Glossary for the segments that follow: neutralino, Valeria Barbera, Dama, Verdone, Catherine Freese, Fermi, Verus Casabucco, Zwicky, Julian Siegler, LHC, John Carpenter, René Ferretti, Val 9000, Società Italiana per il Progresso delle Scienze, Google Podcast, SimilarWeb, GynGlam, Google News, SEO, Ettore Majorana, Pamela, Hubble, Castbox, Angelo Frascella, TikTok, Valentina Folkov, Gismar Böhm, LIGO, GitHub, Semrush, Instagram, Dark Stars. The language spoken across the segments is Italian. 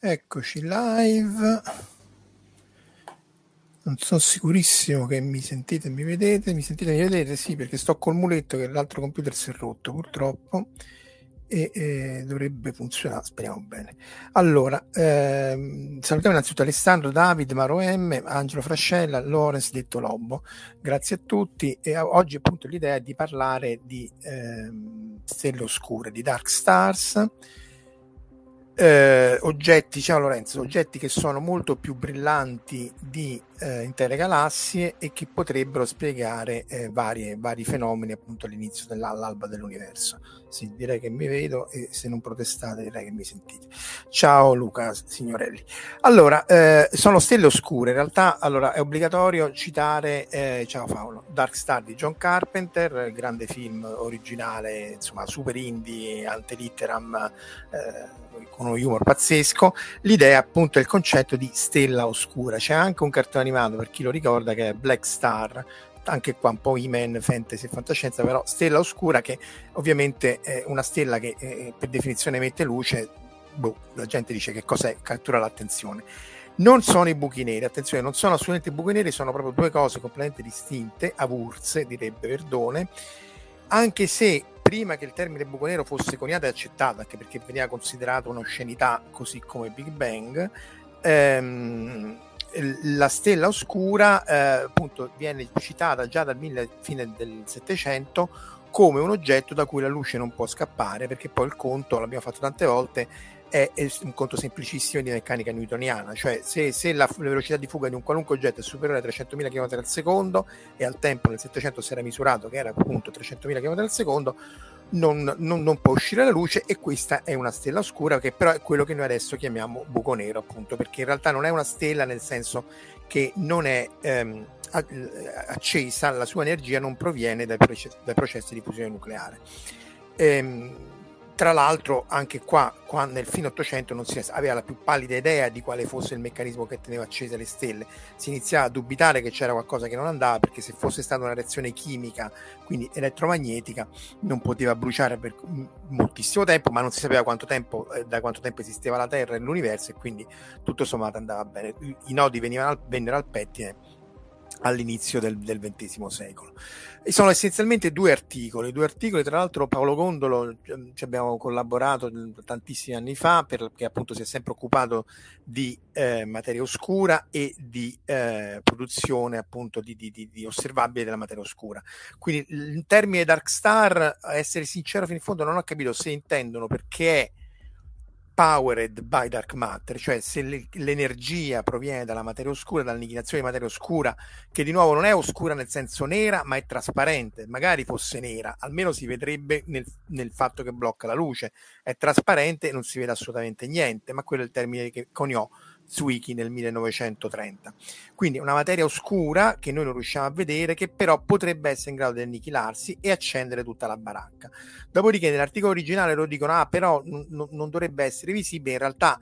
Eccoci live, non sono sicurissimo che mi sentite e mi vedete. Mi sentite e mi vedete? Sì, perché sto col muletto che l'altro computer si è rotto purtroppo e dovrebbe funzionare, speriamo bene. Allora, salutiamo innanzitutto Alessandro, David, Maro M, Angelo Frascella, Lorenz detto Lobbo, grazie a tutti. E oggi appunto l'idea è di parlare di stelle oscure, di Dark Stars. Oggetti, ciao Lorenzo, oggetti che sono molto più brillanti di intere galassie e che potrebbero spiegare vari fenomeni appunto all'inizio all'alba dell'universo. Sì, direi che mi vedo e se non protestate direi che mi sentite. Ciao Luca Signorelli. Allora, sono stelle oscure, in realtà allora è obbligatorio citare ciao Paolo, Dark Star di John Carpenter, grande film originale, insomma super indie, ante litteram, con un humor pazzesco. L'idea appunto è il concetto di stella oscura. C'è anche un cartone animato, per chi lo ricorda, che è Black Star, anche qua un po' He-Man, fantasy e fantascienza, però stella oscura che ovviamente è una stella che per definizione emette luce, la gente dice che cos'è, cattura l'attenzione. Non sono i buchi neri, attenzione, non sono assolutamente buchi neri, sono proprio due cose completamente distinte, avulse direbbe Verdone, anche se prima che il termine buco nero fosse coniato e accettato, anche perché veniva considerato un'oscenità, così come Big Bang, la stella oscura appunto viene citata già fine del Settecento come un oggetto da cui la luce non può scappare, perché poi il conto, l'abbiamo fatto tante volte, è un conto semplicissimo di meccanica newtoniana, cioè se la velocità di fuga di un qualunque oggetto è superiore a 300.000 km al secondo, e al tempo nel 700 si era misurato che era appunto 300.000 km al secondo, non può uscire la luce, e questa è una stella oscura, che però è quello che noi adesso chiamiamo buco nero, appunto perché in realtà non è una stella, nel senso che non è accesa, la sua energia non proviene dai processi di fusione nucleare. Tra l'altro anche qua nel fine 800 non si aveva la più pallida idea di quale fosse il meccanismo che teneva accese le stelle, si iniziava a dubitare che c'era qualcosa che non andava, perché se fosse stata una reazione chimica, quindi elettromagnetica, non poteva bruciare per moltissimo tempo, ma non si sapeva da quanto tempo esisteva la Terra e l'universo, e quindi tutto sommato andava bene. I nodi vennero al pettine all'inizio del XX secolo. E sono essenzialmente due articoli, tra l'altro Paolo Gondolo ci abbiamo collaborato tantissimi anni fa, perché appunto si è sempre occupato di materia oscura e di produzione appunto di osservabili della materia oscura. Quindi il termine Dark Star, a essere sincero fino in fondo non ho capito se intendono perché è powered by dark matter, cioè se l'energia proviene dalla materia oscura, dall'inquinazione di materia oscura, che di nuovo non è oscura nel senso nera, ma è trasparente. Magari fosse nera, almeno si vedrebbe nel fatto che blocca la luce, è trasparente e non si vede assolutamente niente, ma quello è il termine che coniò Zwicky nel 1930. Quindi una materia oscura che noi non riusciamo a vedere, che però potrebbe essere in grado di annichilarsi e accendere tutta la baracca. Dopodiché nell'articolo originale loro dicono però non dovrebbe essere visibile, in realtà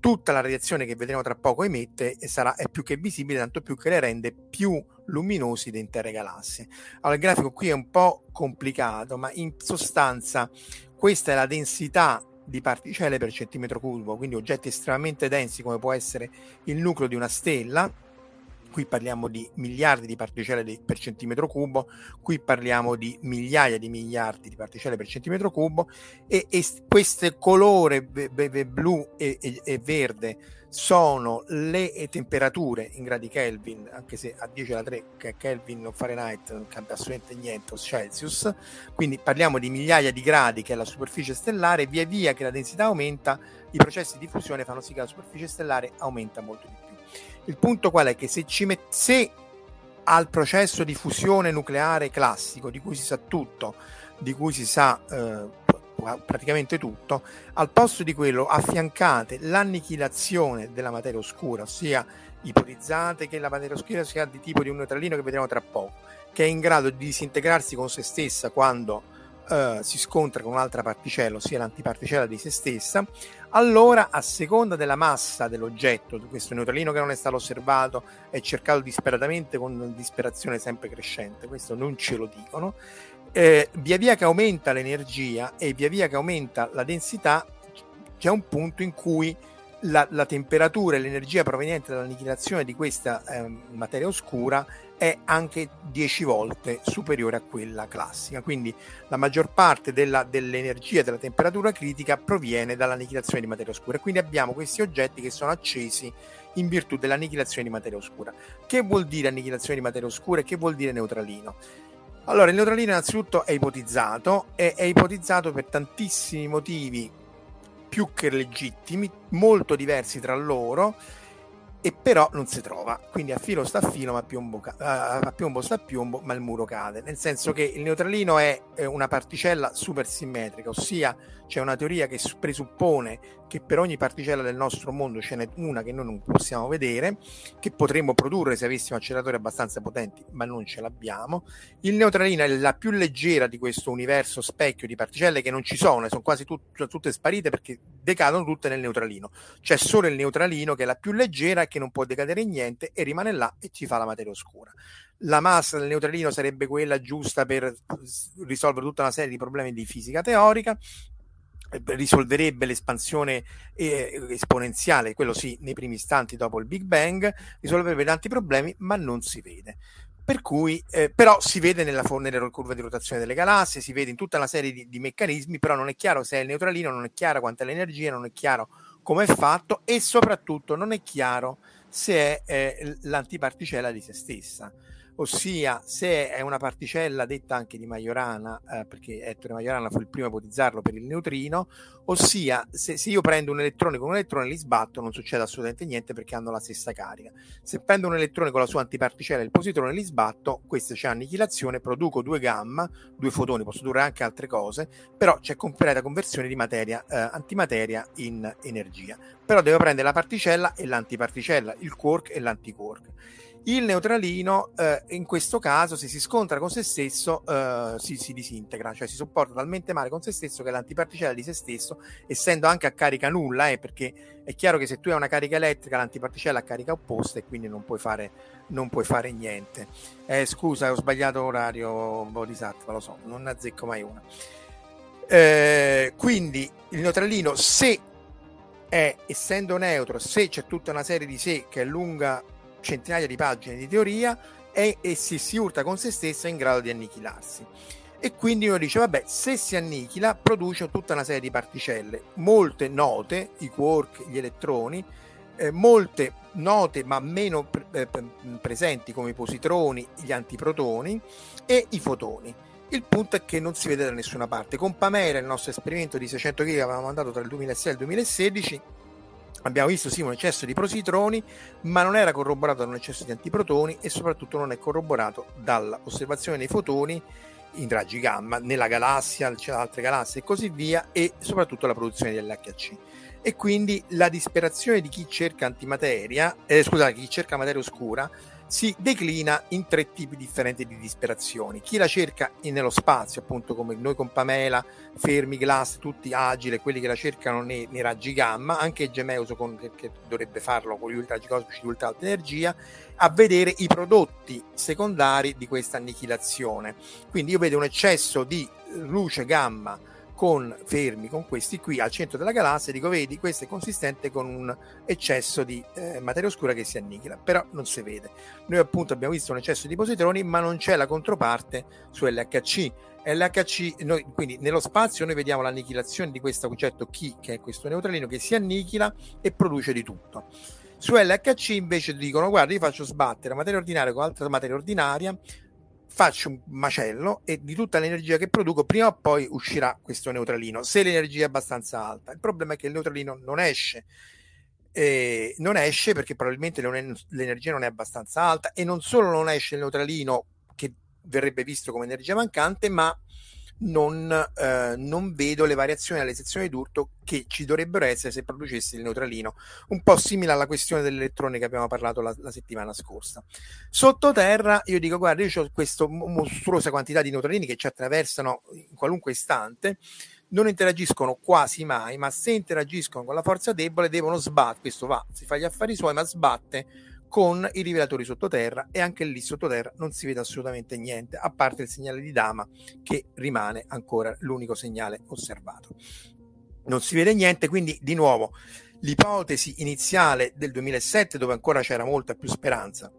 tutta la radiazione che vedremo tra poco emette è più che visibile, tanto più che le rende più luminosi di intere galassie. Allora il grafico qui è un po' complicato, ma in sostanza questa è la densità di particelle per centimetro cubo, quindi oggetti estremamente densi come può essere il nucleo di una stella, qui parliamo di miliardi di particelle per centimetro cubo, qui parliamo di migliaia di miliardi di particelle per centimetro cubo, e questo colore blu e verde sono le temperature in gradi Kelvin, anche se a 10 alla 3 Kelvin o Fahrenheit non cambia assolutamente niente, o Celsius, quindi parliamo di migliaia di gradi, che è la superficie stellare. Via via che la densità aumenta, i processi di fusione fanno sì che la superficie stellare aumenta molto di più. Il punto qual è? Che se se al processo di fusione nucleare classico, di cui si sa tutto, di cui si sa praticamente tutto, al posto di quello affiancate l'annichilazione della materia oscura, ossia ipotizzate che la materia oscura sia di tipo di un neutralino, che vedremo tra poco, che è in grado di disintegrarsi con se stessa quando si scontra con un'altra particella, ossia l'antiparticella di se stessa, allora a seconda della massa dell'oggetto, di questo neutralino che non è stato osservato, è cercato disperatamente con disperazione sempre crescente, questo non ce lo dicono. Via via che aumenta l'energia e via via che aumenta la densità, c'è un punto in cui la temperatura e l'energia proveniente dall'annichilazione di questa materia oscura è anche 10 volte superiore a quella classica. Quindi la maggior parte dell'energia della temperatura critica proviene dall'annichilazione di materia oscura, e quindi abbiamo questi oggetti che sono accesi in virtù dell'annichilazione di materia oscura. Che vuol dire annichilazione di materia oscura e che vuol dire neutralino? Allora, il neutralino innanzitutto è ipotizzato, e è ipotizzato per tantissimi motivi più che legittimi, molto diversi tra loro, e però non si trova. Quindi a filo sta filo, ma a piombo sta piombo, ma il muro cade. Nel senso che il neutralino è una particella supersimmetrica, ossia c'è una teoria che presuppone che per ogni particella del nostro mondo ce n'è una che noi non possiamo vedere, che potremmo produrre se avessimo acceleratori abbastanza potenti, ma non ce l'abbiamo. Il neutralino è la più leggera di questo universo specchio di particelle che non ci sono, sono quasi tutte sparite, perché decadono tutte nel neutralino. C'è solo il neutralino che è la più leggera e che non può decadere in niente, e rimane là e ci fa la materia oscura. La massa del neutralino sarebbe quella giusta per risolvere tutta una serie di problemi di fisica teorica, risolverebbe l'espansione esponenziale, quello sì, nei primi istanti dopo il Big Bang, risolverebbe tanti problemi, ma non si vede. Per cui, però si vede nella curva di rotazione delle galassie, si vede in tutta una serie di meccanismi, però non è chiaro se è il neutralino, non è chiaro quant'è l'energia, non è chiaro come è fatto, e soprattutto non è chiaro se è l'antiparticella di se stessa. Ossia, se è una particella detta anche di Majorana, perché Ettore Majorana fu il primo a ipotizzarlo per il neutrino, ossia se io prendo un elettrone con un elettrone e li sbatto non succede assolutamente niente perché hanno la stessa carica. Se prendo un elettrone con la sua antiparticella, il positrone, e li sbatto, questa c'è annichilazione, produco 2 gamma, 2 fotoni, posso produrre anche altre cose, però c'è completa conversione di materia antimateria in energia. Però devo prendere la particella e l'antiparticella, il quark e l'antiquark. Il neutralino in questo caso, se si scontra con se stesso, si disintegra, cioè si sopporta talmente male con se stesso che l'antiparticella di se stesso, essendo anche a carica nulla, perché è chiaro che se tu hai una carica elettrica, l'antiparticella ha carica opposta e quindi non puoi fare niente. Scusa, ho sbagliato orario, bodhisattva, lo so, non ne azzecco mai una. Quindi il neutralino, se è, essendo neutro, se c'è tutta una serie di sé che è lunga centinaia di pagine di teoria, e se si urta con se stessa è in grado di annichilarsi. E quindi uno dice, vabbè, se si annichila produce tutta una serie di particelle, molte note, i quark, gli elettroni, molte note ma meno presenti come i positroni, gli antiprotoni e i fotoni. Il punto è che non si vede da nessuna parte. Con Pamela, il nostro esperimento di 600 kg che avevamo mandato tra il 2006 e il 2016, abbiamo visto sì un eccesso di positroni, ma non era corroborato da un eccesso di antiprotoni, e soprattutto non è corroborato dall'osservazione dei fotoni in raggi gamma nella galassia, c'è altre galassie e così via, e soprattutto la produzione dell'HC. E quindi la disperazione di chi cerca antimateria, chi cerca materia oscura, si declina in 3 tipi differenti di disperazioni. Chi la cerca nello spazio, appunto come noi con Pamela, Fermi, Glass, tutti agile, quelli che la cercano nei raggi gamma, anche Gemeuso che dovrebbe farlo con i raggi cosmici di ultra alta energia, a vedere i prodotti secondari di questa annichilazione. Quindi io vedo un eccesso di luce gamma con Fermi, con questi qui al centro della galassia, dico vedi, questo è consistente con un eccesso di materia oscura che si annichila, però non si vede. Noi appunto abbiamo visto un eccesso di positroni, ma non c'è la controparte su LHC. Noi, quindi nello spazio noi vediamo l'annichilazione di questo concetto Chi, che è questo neutralino che si annichila e produce di tutto. Su LHC invece dicono guarda, io faccio sbattere materia ordinaria con altra materia ordinaria, faccio un macello e di tutta l'energia che produco prima o poi uscirà questo neutralino, se l'energia è abbastanza alta. Il problema è che il neutralino non esce, non esce perché probabilmente l'energia non è abbastanza alta, e non solo non esce il neutralino che verrebbe visto come energia mancante, ma non vedo le variazioni alle sezioni d'urto che ci dovrebbero essere se producessi il neutralino, un po' simile alla questione dell'elettrone che abbiamo parlato la settimana scorsa. Sottoterra io dico guarda, io ho questa mostruosa quantità di neutralini che ci attraversano in qualunque istante, non interagiscono quasi mai, ma se interagiscono con la forza debole devono sbattere, questo va, si fa gli affari suoi, ma sbatte con i rivelatori sottoterra, e anche lì sottoterra non si vede assolutamente niente, a parte il segnale di Dama che rimane ancora l'unico segnale osservato. Non si vede niente, quindi di nuovo l'ipotesi iniziale del 2007, dove ancora c'era molta più speranza,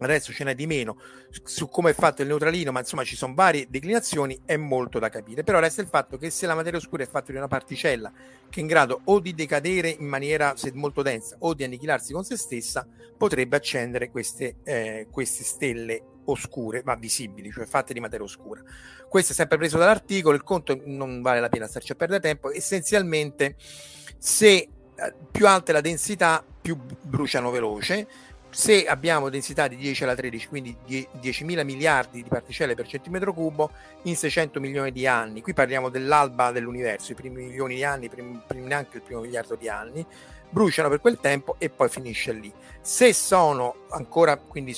adesso ce n'è di meno su come è fatto il neutralino, ma insomma ci sono varie declinazioni, è molto da capire. Però resta il fatto che se la materia oscura è fatta di una particella che è in grado o di decadere in maniera molto densa o di annichilarsi con se stessa, potrebbe accendere queste stelle oscure ma visibili, cioè fatte di materia oscura. Questo è sempre preso dall'articolo, il conto non vale la pena starci a perdere tempo. Essenzialmente, se più alta è la densità, più bruciano veloce. Se abbiamo densità di 10 alla 13, quindi 10.000 miliardi di particelle per centimetro cubo in 600 milioni di anni, qui parliamo dell'alba dell'universo, i primi milioni di anni, neanche il primo miliardo di anni, bruciano per quel tempo e poi finisce lì. Se sono ancora, quindi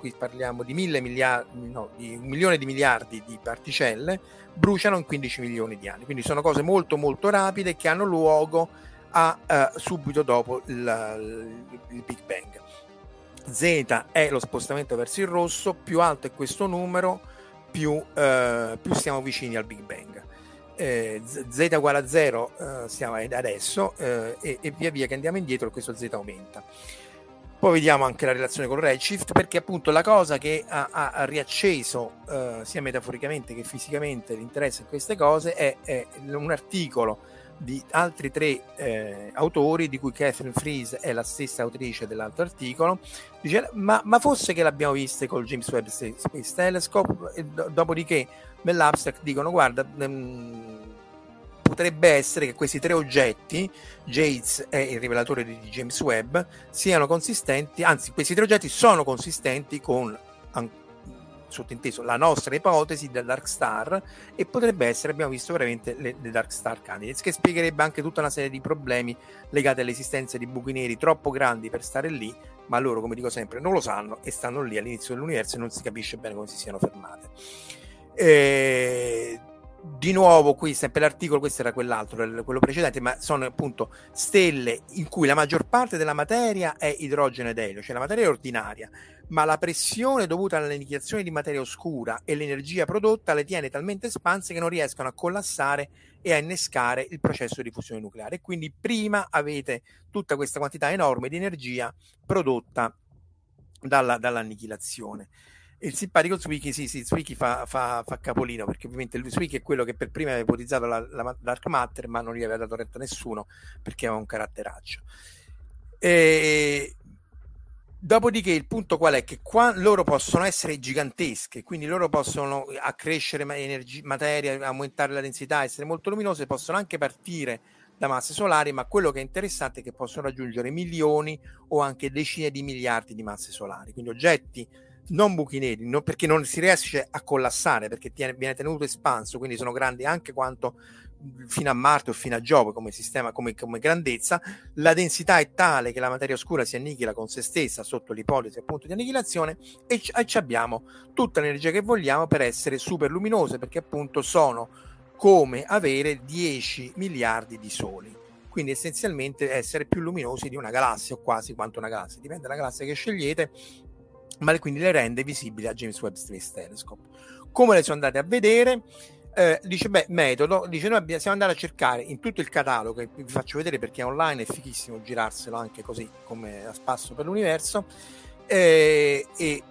qui parliamo di di 1 milione di miliardi di particelle, bruciano in 15 milioni di anni, quindi sono cose molto molto rapide che hanno luogo subito dopo il Big Bang. Z è lo spostamento verso il rosso, più alto è questo numero, più siamo vicini al Big Bang. Z uguale a 0 siamo adesso, e via via che andiamo indietro questo Z aumenta. Poi vediamo anche la relazione con Redshift, perché appunto la cosa che ha riacceso sia metaforicamente che fisicamente l'interesse in queste cose è un articolo di altri tre autori, di cui Catherine Freese è la stessa autrice dell'altro articolo. Dice ma fosse che l'abbiamo viste col James Webb Space Telescope, e dopodiché nell'abstract dicono guarda, potrebbe essere che questi tre oggetti, JADES è il rivelatore di James Webb, siano consistenti, anzi questi tre oggetti sono consistenti con, sottinteso, la nostra ipotesi del Dark Star, e potrebbe essere, abbiamo visto veramente le Dark Star Candidates, che spiegherebbe anche tutta una serie di problemi legati all'esistenza di buchi neri troppo grandi per stare lì, ma loro, come dico sempre, non lo sanno e stanno lì all'inizio dell'universo e non si capisce bene come si siano fermate. Di nuovo qui sempre l'articolo, questo era quell'altro, quello precedente, ma sono appunto stelle in cui la maggior parte della materia è idrogeno ed elio, cioè la materia è ordinaria, ma la pressione dovuta all'annichilazione di materia oscura e l'energia prodotta le tiene talmente espanse che non riescono a collassare e a innescare il processo di fusione nucleare. Quindi prima avete tutta questa quantità enorme di energia prodotta dall'annichilazione. Il simpatico Zwicky, sì, Zwicky fa capolino, perché ovviamente Zwicky è quello che per prima aveva ipotizzato la Dark Matter, ma non gli aveva dato retta nessuno perché aveva un caratteraccio. Dopodiché il punto qual è? Che qua loro possono essere gigantesche, quindi loro possono accrescere materia, aumentare la densità, essere molto luminose, possono anche partire da masse solari, ma quello che è interessante è che possono raggiungere milioni o anche decine di miliardi di masse solari, quindi oggetti non buchi neri, perché non si riesce a collassare, perché viene tenuto espanso, quindi sono grandi anche quanto fino a Marte o fino a Giove come sistema, come grandezza. La densità è tale che la materia oscura si annichila con se stessa sotto l'ipotesi appunto di annichilazione, e ci abbiamo tutta l'energia che vogliamo per essere super luminose, perché appunto sono come avere 10 miliardi di soli, quindi essenzialmente essere più luminosi di una galassia, o quasi quanto una galassia, dipende dalla galassia che scegliete, ma quindi le rende visibili a James Webb Space Telescope. Come le sono andate a vedere? Dice, beh, metodo, dice, noi siamo andati a cercare in tutto il catalogo, che vi faccio vedere perché è online, è fighissimo girarselo anche così come a spasso per l'universo, e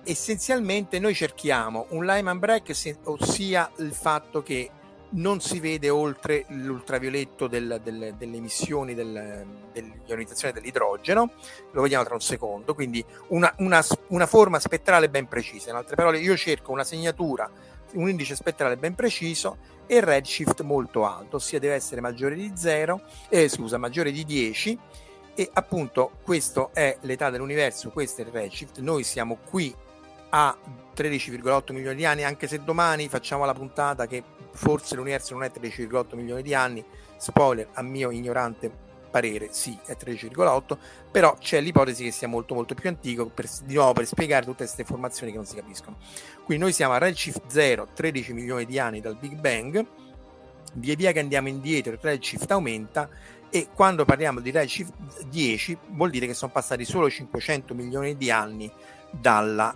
essenzialmente noi cerchiamo un Lyman Break, ossia il fatto che non si vede oltre l'ultravioletto delle emissioni dell'ionizzazione dell'idrogeno, lo vediamo tra un secondo, quindi una forma spettrale ben precisa. In altre parole, io cerco una segnatura, un indice spettrale ben preciso e il redshift molto alto, ossia deve essere maggiore di 10, e appunto questo è l'età dell'universo, questo è il redshift. Noi siamo qui a 13,8 milioni di anni, anche se domani facciamo la puntata che forse l'universo non è 13,8 milioni di anni, spoiler, a mio ignorante parere sì, è 13,8, però c'è l'ipotesi che sia molto molto più antico, di nuovo per spiegare tutte queste informazioni che non si capiscono. Quindi noi siamo a redshift 0, 13 milioni di anni dal Big Bang, via via che andiamo indietro il redshift aumenta, e quando parliamo di redshift 10 vuol dire che sono passati solo 500 milioni di anni dal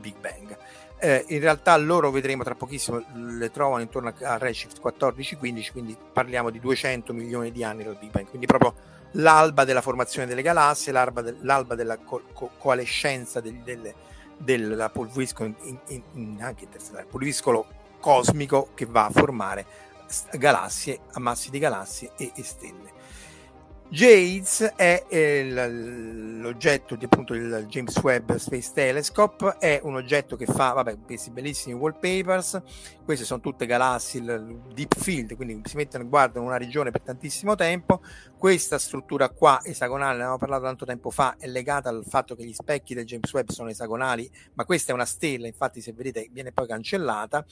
Big Bang. In realtà loro, vedremo tra pochissimo, le trovano intorno a redshift 14-15, quindi parliamo di 200 milioni di anni dal Big Bang, quindi proprio l'alba della formazione delle galassie, l'alba della coalescenza del pulviscolo, anche interstellare, pulviscolo cosmico che va a formare galassie, ammassi di galassie e stelle. JADES è l'oggetto di, appunto, il James Webb Space Telescope, è un oggetto che fa, vabbè, questi bellissimi wallpapers, queste sono tutte galassie, il deep field, quindi si mettono in guardia in una regione per tantissimo tempo. Questa struttura qua esagonale, ne abbiamo parlato tanto tempo fa, è legata al fatto che gli specchi del James Webb sono esagonali, ma questa è una stella, infatti se vedete viene poi cancellata,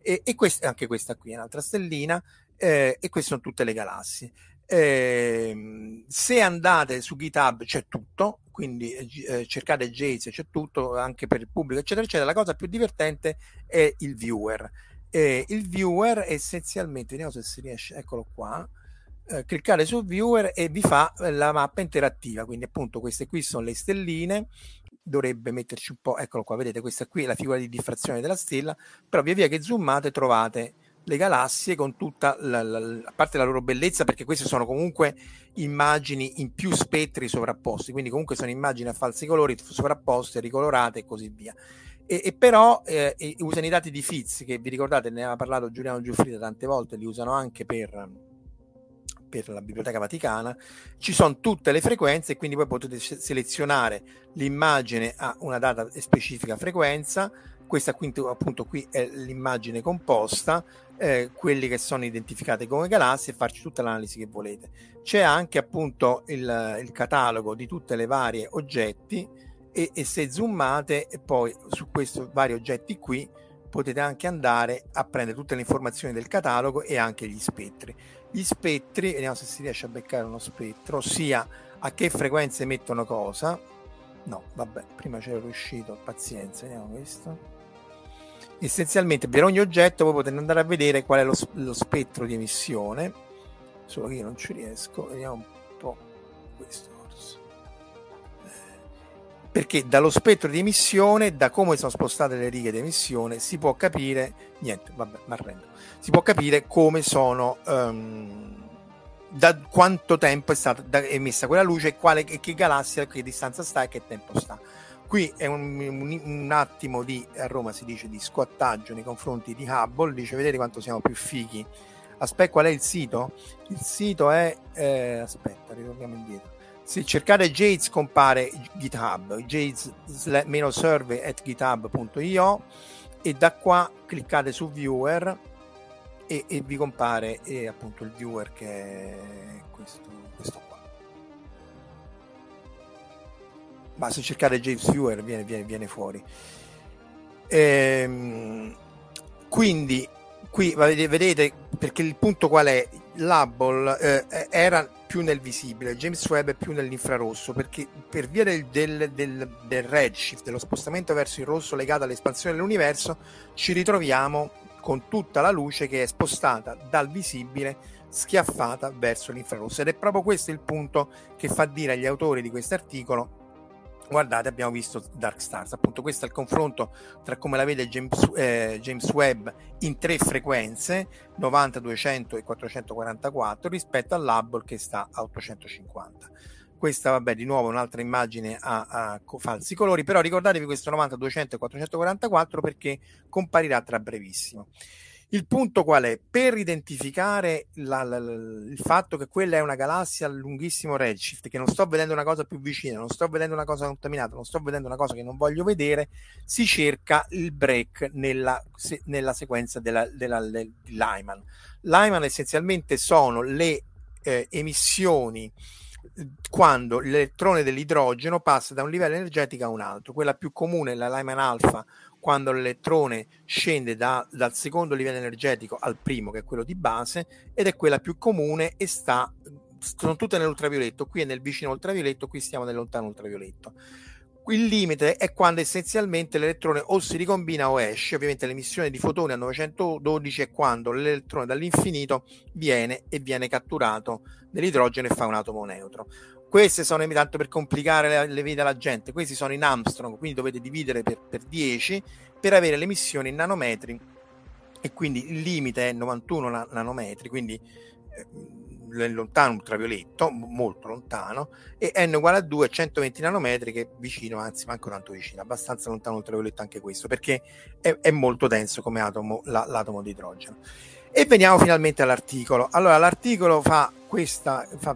e questa, anche questa qui è un'altra stellina, e queste sono tutte le galassie. Se andate su GitHub c'è tutto, quindi cercate JADES, c'è tutto anche per il pubblico, eccetera eccetera. La cosa più divertente è il viewer, il viewer essenzialmente, vediamo se si riesce, eccolo qua, cliccate su viewer e vi fa la mappa interattiva, quindi appunto queste qui sono le stelline, dovrebbe metterci un po', eccolo qua, vedete, questa qui è la figura di diffrazione della stella, però via via che zoomate trovate le galassie con tutta la parte della loro bellezza, perché queste sono comunque immagini in più spettri sovrapposti, quindi comunque sono immagini a falsi colori sovrapposte, ricolorate e così via, e però usano i dati di Fitz, che vi ricordate ne aveva parlato Giuliano Giuffrida tante volte, li usano anche per la Biblioteca Vaticana, ci sono tutte le frequenze, quindi poi potete selezionare l'immagine a una data specifica frequenza. Questa qui, appunto, qui è l'immagine composta, quelli che sono identificate come galassie, e farci tutta l'analisi che volete. C'è anche appunto il catalogo di tutte le varie oggetti, e se zoomate poi su questi vari oggetti qui potete anche andare a prendere tutte le informazioni del catalogo e anche gli spettri. Gli spettri, vediamo se si riesce a beccare uno spettro, ossia a che frequenze emettono cosa. No, vabbè, prima c'ero riuscito, pazienza, vediamo questo. Essenzialmente per ogni oggetto voi potete andare a vedere qual è lo spettro di emissione, solo che io non ci riesco, vediamo un po' questo forse. Perché dallo spettro di emissione, da come sono spostate le righe di emissione, si può capire, niente, vabbè, m'arrendo, si può capire come sono, da quanto tempo è stata emessa quella luce, e quale, che galassia, a che distanza sta e che tempo sta. Qui è un attimo di, a Roma si dice, di squattaggio nei confronti di Hubble, dice vedete quanto siamo più fighi. Aspetta, qual è il sito? Il sito è, aspetta, ritorniamo indietro. Se cercate JADES compare GitHub, jades-survey@github.io, e da qua cliccate su viewer e vi compare appunto il viewer, che è questo qua. Ma se cercate James Viewer viene fuori. Quindi qui vedete, perché il punto qual è? L'Hubble era più nel visibile, James Webb è più nell'infrarosso, perché per via del redshift, dello spostamento verso il rosso legato all'espansione dell'universo, ci ritroviamo con tutta la luce che è spostata dal visibile, schiaffata verso l'infrarosso, ed è proprio questo il punto che fa dire agli autori di quest'articolo guardate, abbiamo visto Dark Stars. Appunto, questo è il confronto tra come la vede James Webb in tre frequenze, 90, 200 e 444, rispetto all'Hubble che sta a 850. Questa, vabbè, di nuovo un'altra immagine a falsi colori, però ricordatevi questo 90, 200 e 444 perché comparirà tra brevissimo. Il punto qual è? Per identificare il fatto che quella è una galassia a lunghissimo redshift, che non sto vedendo una cosa più vicina, non sto vedendo una cosa contaminata, non sto vedendo una cosa che non voglio vedere, si cerca il break nella sequenza del Lyman. Lyman essenzialmente sono le emissioni quando l'elettrone dell'idrogeno passa da un livello energetico a un altro. Quella più comune è la Lyman alfa, quando l'elettrone scende dal secondo livello energetico al primo, che è quello di base, ed è quella più comune e sono tutte nell'ultravioletto. Qui è nel vicino ultravioletto, qui stiamo nel lontano ultravioletto. Il limite è quando essenzialmente l'elettrone o si ricombina o esce. Ovviamente l'emissione di fotoni a 912 è quando l'elettrone dall'infinito viene catturato dell'idrogeno e fa un atomo neutro. Queste sono, tanto per complicare le vite alla gente, questi sono in Armstrong, quindi dovete dividere per 10 per avere le emissioni in nanometri, e quindi il limite è 91 nanometri, quindi lontano ultravioletto, molto lontano, e n uguale a 2 120 nanometri, che è vicino, anzi manco tanto vicino, abbastanza lontano ultravioletto anche questo, perché è molto denso come atomo l'atomo di idrogeno. E veniamo finalmente all'articolo. Allora, l'articolo fa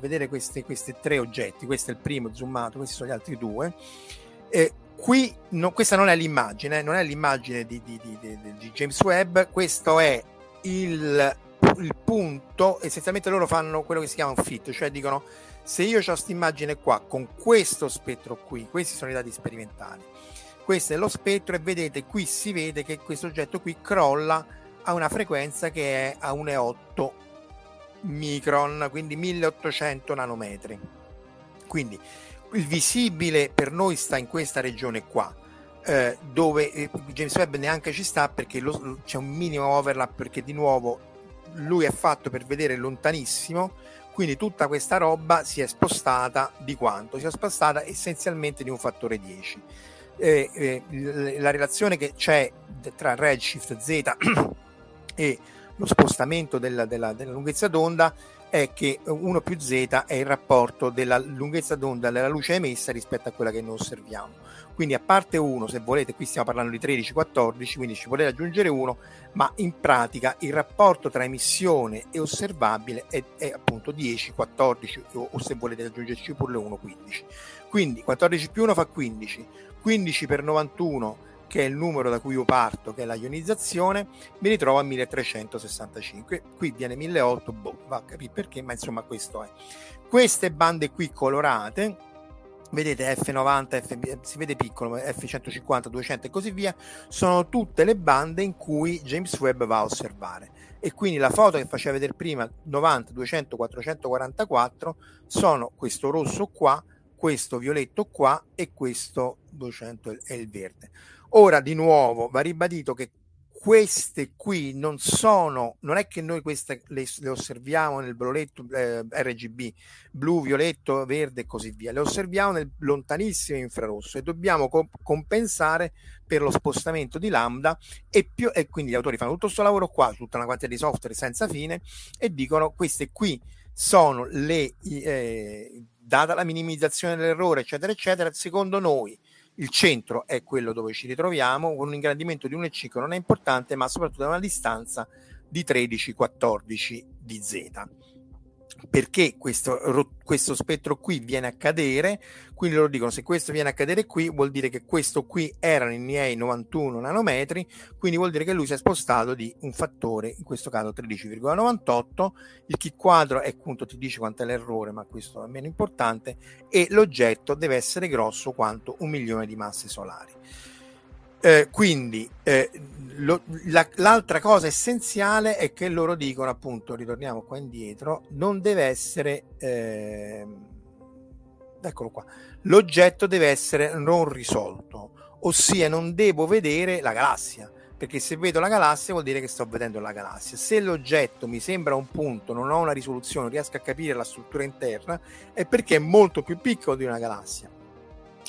vedere questi tre oggetti. Questo è il primo zoomato, questi sono gli altri due. Qui questa non è l'immagine, non è l'immagine di James Webb, questo è il punto. Essenzialmente loro fanno quello che si chiama un fit, cioè dicono: se io ho questa immagine qua con questo spettro qui, questi sono i dati sperimentali, questo è lo spettro, e vedete qui si vede che questo oggetto qui crolla a una frequenza che è a 1,8 micron, quindi 1800 nanometri. Quindi il visibile per noi sta in questa regione qua, dove James Webb neanche ci sta, perché c'è un minimo overlap, perché di nuovo lui è fatto per vedere lontanissimo, quindi tutta questa roba si è spostata di quanto? Si è spostata essenzialmente di un fattore 10. La relazione che c'è tra redshift Z e lo spostamento della lunghezza d'onda è che 1 più Z è il rapporto della lunghezza d'onda della luce emessa rispetto a quella che noi osserviamo. Quindi a parte 1, se volete, qui stiamo parlando di 13-14, quindi ci potete aggiungere 1, ma in pratica il rapporto tra emissione e osservabile è appunto 10-14, o se volete aggiungerci pure 1, 15. Quindi 14 più 1 fa 15, 15 per 91, che è il numero da cui io parto, che è la ionizzazione, mi ritrovo a 1365. Qui viene 1008, va a capire perché, ma insomma questo è. Queste bande qui colorate, vedete F90, si vede piccolo, F150, 200 e così via, sono tutte le bande in cui James Webb va a osservare. E quindi la foto che faceva vedere prima, 90, 200, 444, sono questo rosso qua, questo violetto qua e questo 200 è il verde. Ora di nuovo va ribadito che queste qui non è che noi queste le osserviamo nel broletto RGB, blu, violetto, verde e così via, le osserviamo nel lontanissimo infrarosso e dobbiamo compensare per lo spostamento di lambda e quindi gli autori fanno tutto questo lavoro qua, tutta una quantità di software senza fine, e dicono: queste qui sono le data la minimizzazione dell'errore, eccetera eccetera, secondo noi il centro è quello dove ci ritroviamo, con un ingrandimento di 1,5 non è importante, ma soprattutto a una distanza di 13-14 di Z. Perché questo spettro qui viene a cadere? Quindi loro dicono: se questo viene a cadere qui, vuol dire che questo qui erano i miei 91 nanometri, quindi vuol dire che lui si è spostato di un fattore, in questo caso 13,98. Il chi quadro è appunto, ti dice quanto è l'errore, ma questo è meno importante, e l'oggetto deve essere grosso quanto 1 milione di masse solari. Quindi l'altra cosa essenziale è che loro dicono, appunto, ritorniamo qua indietro, non deve essere eccolo qua, l'oggetto deve essere non risolto, ossia non devo vedere la galassia, perché se vedo la galassia vuol dire che sto vedendo la galassia. Se l'oggetto mi sembra un punto, non ho una risoluzione, non riesco a capire la struttura interna, è perché è molto più piccolo di una galassia.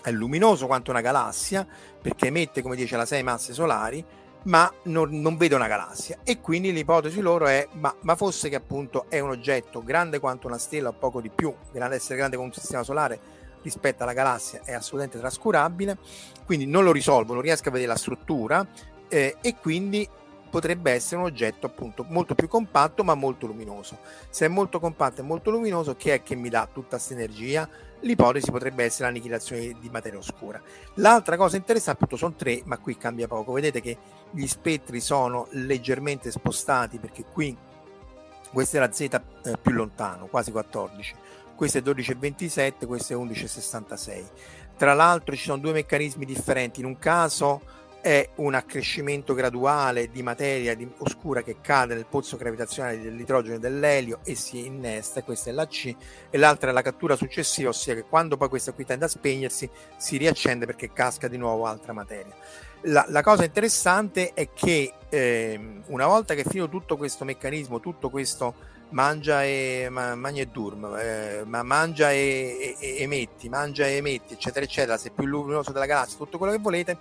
è luminoso quanto una galassia, perché emette, come dice, la 6 masse solari, ma non vede una galassia, e quindi l'ipotesi loro è ma fosse che appunto è un oggetto grande quanto una stella o poco di più, essere grande come un sistema solare rispetto alla galassia è assolutamente trascurabile, quindi non lo risolvo, non riesco a vedere la struttura, e quindi potrebbe essere un oggetto appunto molto più compatto ma molto luminoso. Se è molto compatto e molto luminoso, che è che mi dà tutta questa energia? L'ipotesi potrebbe essere l'annichilazione di materia oscura. L'altra cosa interessante, appunto, sono tre, ma qui cambia poco. Vedete che gli spettri sono leggermente spostati, perché qui questa era Z più lontano, quasi 14, questo è 12,27, questo è 11,66. Tra l'altro ci sono due meccanismi differenti: in un caso è un accrescimento graduale di materia oscura che cade nel pozzo gravitazionale dell'idrogeno e dell'elio e si innesta, questa è la C, e l'altra è la cattura successiva, ossia che quando poi questa qui tende a spegnersi si riaccende perché casca di nuovo altra materia. La cosa interessante è che una volta che è finito tutto questo meccanismo, tutto questo mangia e emetti, eccetera eccetera, se più luminoso della galassia, tutto quello che volete,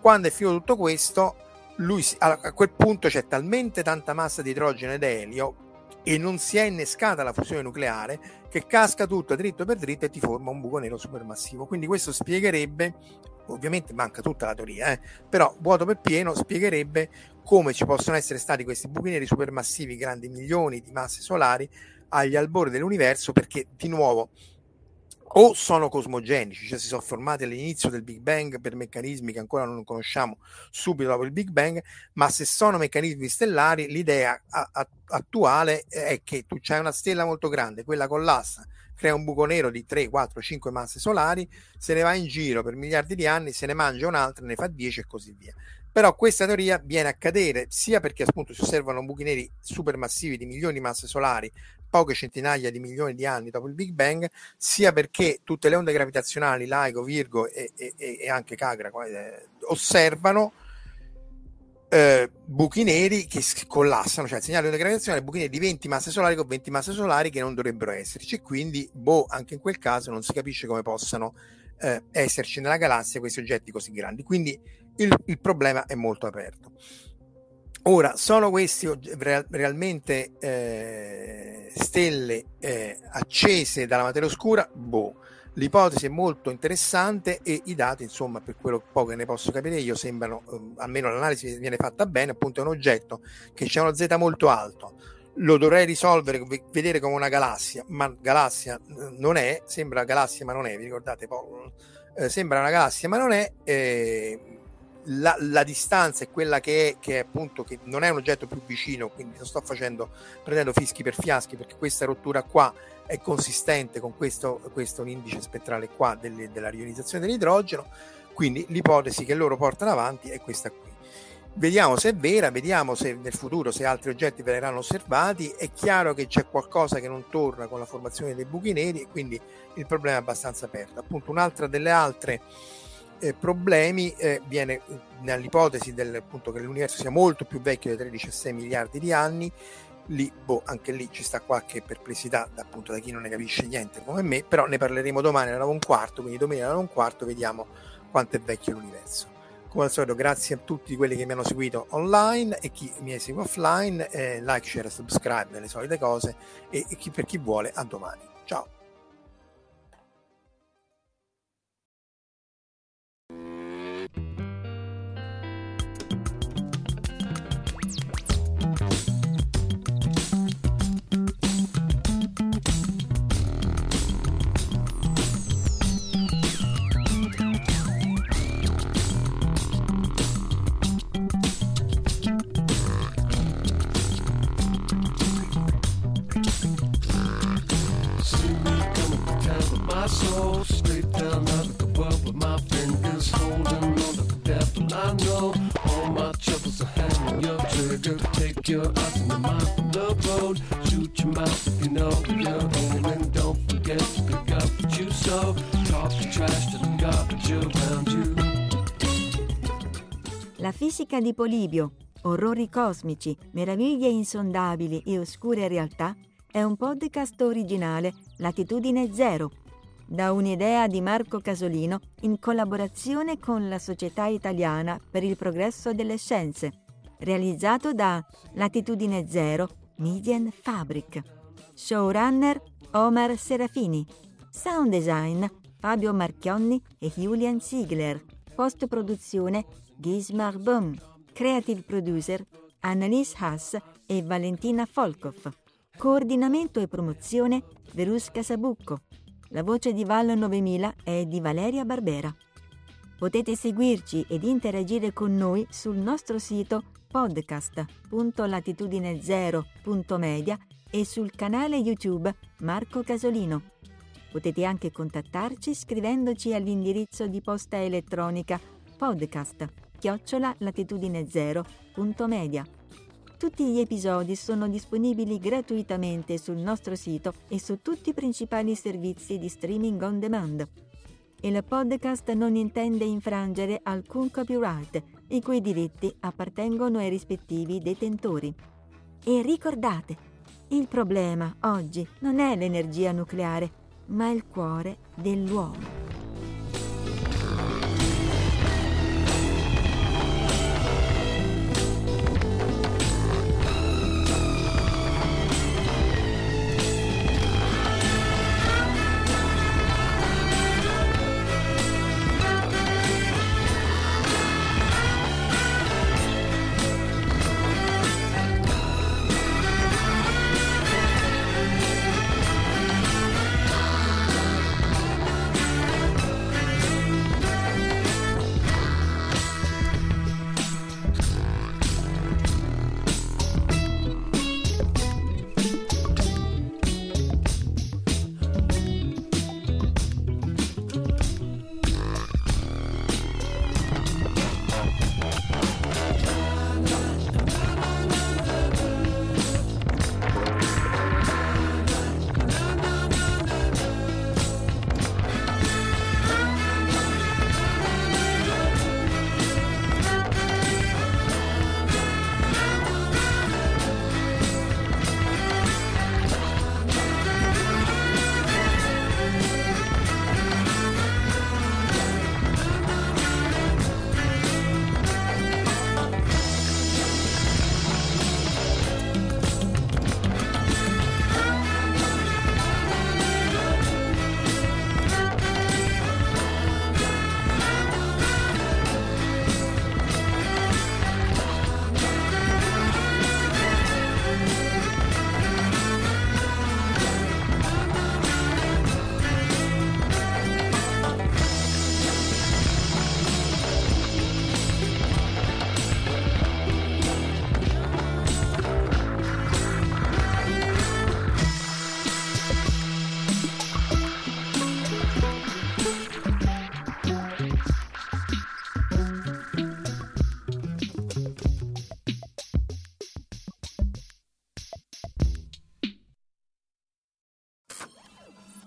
quando è finito tutto questo, lui a quel punto c'è talmente tanta massa di idrogeno ed elio e non si è innescata la fusione nucleare che casca tutto dritto per dritto e ti forma un buco nero supermassivo. Quindi questo spiegherebbe, ovviamente manca tutta la teoria, però vuoto per pieno spiegherebbe come ci possono essere stati questi buchi neri supermassivi grandi milioni di masse solari agli albori dell'universo, perché di nuovo o sono cosmogenici, cioè si sono formati all'inizio del Big Bang per meccanismi che ancora non conosciamo subito dopo il Big Bang, ma se sono meccanismi stellari, l'idea attuale è che tu c'hai una stella molto grande, quella collassa, crea un buco nero di 3, 4, 5 masse solari, se ne va in giro per miliardi di anni, se ne mangia un'altra, ne fa 10 e così via. Però questa teoria viene a cadere sia perché appunto si osservano buchi neri supermassivi di milioni di masse solari poche centinaia di milioni di anni dopo il Big Bang, sia perché tutte le onde gravitazionali, LIGO, Virgo e anche Kagra osservano buchi neri che collassano, cioè il segnale di onda gravitazionale, buchi neri di 20 masse solari con 20 masse solari che non dovrebbero esserci, quindi anche in quel caso non si capisce come possano esserci nella galassia questi oggetti così grandi. Quindi il problema è molto aperto. Ora, sono questi realmente stelle accese dalla materia oscura? L'ipotesi è molto interessante e i dati, insomma, per quello poco che ne posso capire io, sembrano, almeno l'analisi viene fatta bene, appunto è un oggetto che c'è uno Z molto alto, lo dovrei risolvere, vedere come una galassia, ma galassia non è, sembra galassia ma non è, vi ricordate Paolo? Sembra una galassia ma non è, la distanza è quella che è appunto, che non è un oggetto più vicino, quindi non sto prendendo fischi per fiaschi, perché questa rottura qua è consistente con questo indice spettrale qua della rionizzazione dell'idrogeno, quindi l'ipotesi che loro portano avanti è questa qui. Vediamo se è vera, vediamo se nel futuro, se altri oggetti verranno osservati. È chiaro che c'è qualcosa che non torna con la formazione dei buchi neri, e quindi il problema è abbastanza aperto. Appunto, un'altra delle altre problemi viene nell'ipotesi appunto, che l'universo sia molto più vecchio di 13,6 miliardi di anni. Lì, anche lì ci sta qualche perplessità appunto da chi non ne capisce niente come me, però ne parleremo domani all'1:15, quindi domenica all'1:15 vediamo quanto è vecchio l'universo. Come al solito, grazie a tutti quelli che mi hanno seguito online e chi mi segue offline, like, share, subscribe, le solite cose, e chi, per chi vuole, a domani. Ciao! Straight down out of the world with my fingers holding on to the devil I know. All my troubles are hanging your trigger. Take your eyes and your mind from the road. Shoot your mouth if you know you're old, and don't forget to pick up what you sow. Talk the trash to the garbage around you. La fisica di Polibio, orrori cosmici, meraviglie insondabili e oscure realtà, è un podcast originale Latitudine Zero, da un'idea di Marco Casolino in collaborazione con la Società Italiana per il Progresso delle Scienze, realizzato da Latitudine Zero Median Fabric. Showrunner Omar Serafini. Sound design Fabio Marchionni e Julian Siegler. Post-produzione Gismar Böhm. Creative producer Annalise Haas e Valentina Folkov. Coordinamento e promozione Verus Casabucco. La voce di Val 9000 è di Valeria Barbera. Potete seguirci ed interagire con noi sul nostro sito podcast.latitudinezero.media e sul canale YouTube Marco Casolino. Potete anche contattarci scrivendoci all'indirizzo di posta elettronica podcast@latitudinezero.media. Tutti gli episodi sono disponibili gratuitamente sul nostro sito e su tutti i principali servizi di streaming on demand. Il podcast non intende infrangere alcun copyright, i cui diritti appartengono ai rispettivi detentori. E ricordate, il problema oggi non è l'energia nucleare, ma il cuore dell'uomo.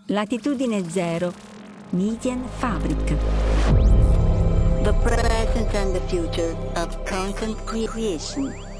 Latitudine Zero, Median Fabric. The present and the future of content creation.